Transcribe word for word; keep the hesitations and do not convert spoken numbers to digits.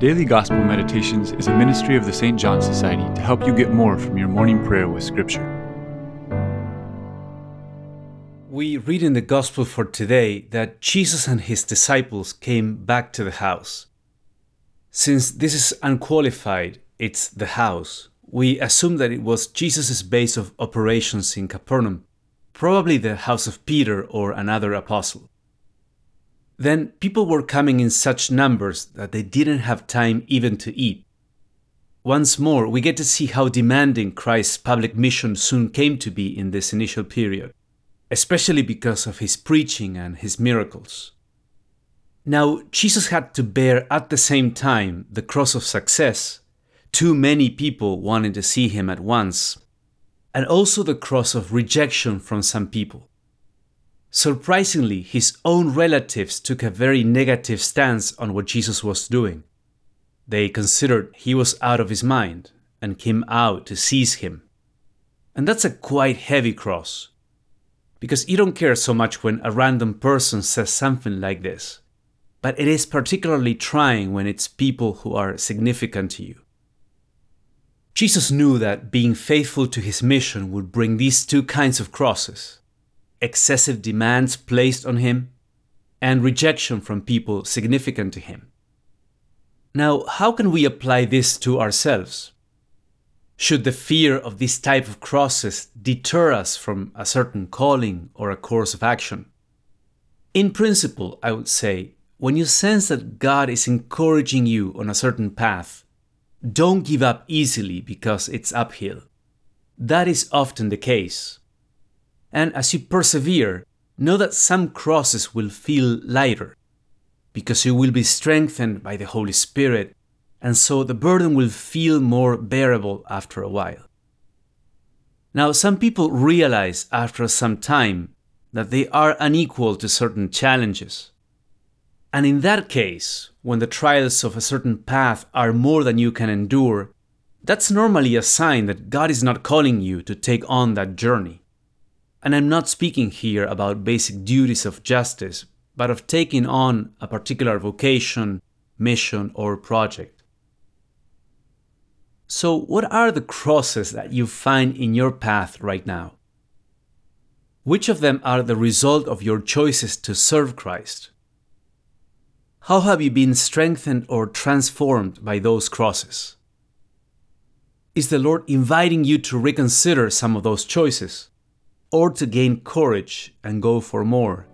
Daily Gospel Meditations is a ministry of the Saint John Society to help you get more from your morning prayer with Scripture. We read in the Gospel for today that Jesus and his disciples came back to the house. Since this is unqualified, it's the house, we assume that it was Jesus' base of operations in Capernaum, probably the house of Peter or another apostle. Then people were coming in such numbers that they didn't have time even to eat. Once more, we get to see how demanding Christ's public mission soon came to be in this initial period, especially because of his preaching and his miracles. Now, Jesus had to bear at the same time the cross of success, too many people wanting to see him at once, and also the cross of rejection from some people. Surprisingly, his own relatives took a very negative stance on what Jesus was doing. They considered he was out of his mind and came out to seize him. And that's a quite heavy cross, because you don't care so much when a random person says something like this, but it is particularly trying when it's people who are significant to you. Jesus knew that being faithful to his mission would bring these two kinds of crosses: excessive demands placed on him, and rejection from people significant to him. Now, how can we apply this to ourselves? Should the fear of this type of crosses deter us from a certain calling or a course of action? In principle, I would say, when you sense that God is encouraging you on a certain path, don't give up easily because it's uphill. That is often the case. And as you persevere, know that some crosses will feel lighter, because you will be strengthened by the Holy Spirit, and so the burden will feel more bearable after a while. Now, some people realize after some time that they are unequal to certain challenges. And in that case, when the trials of a certain path are more than you can endure, that's normally a sign that God is not calling you to take on that journey. And I'm not speaking here about basic duties of justice, but of taking on a particular vocation, mission, or project. So, what are the crosses that you find in your path right now? Which of them are the result of your choices to serve Christ? How have you been strengthened or transformed by those crosses? Is the Lord inviting you to reconsider some of those choices, or to gain courage and go for more?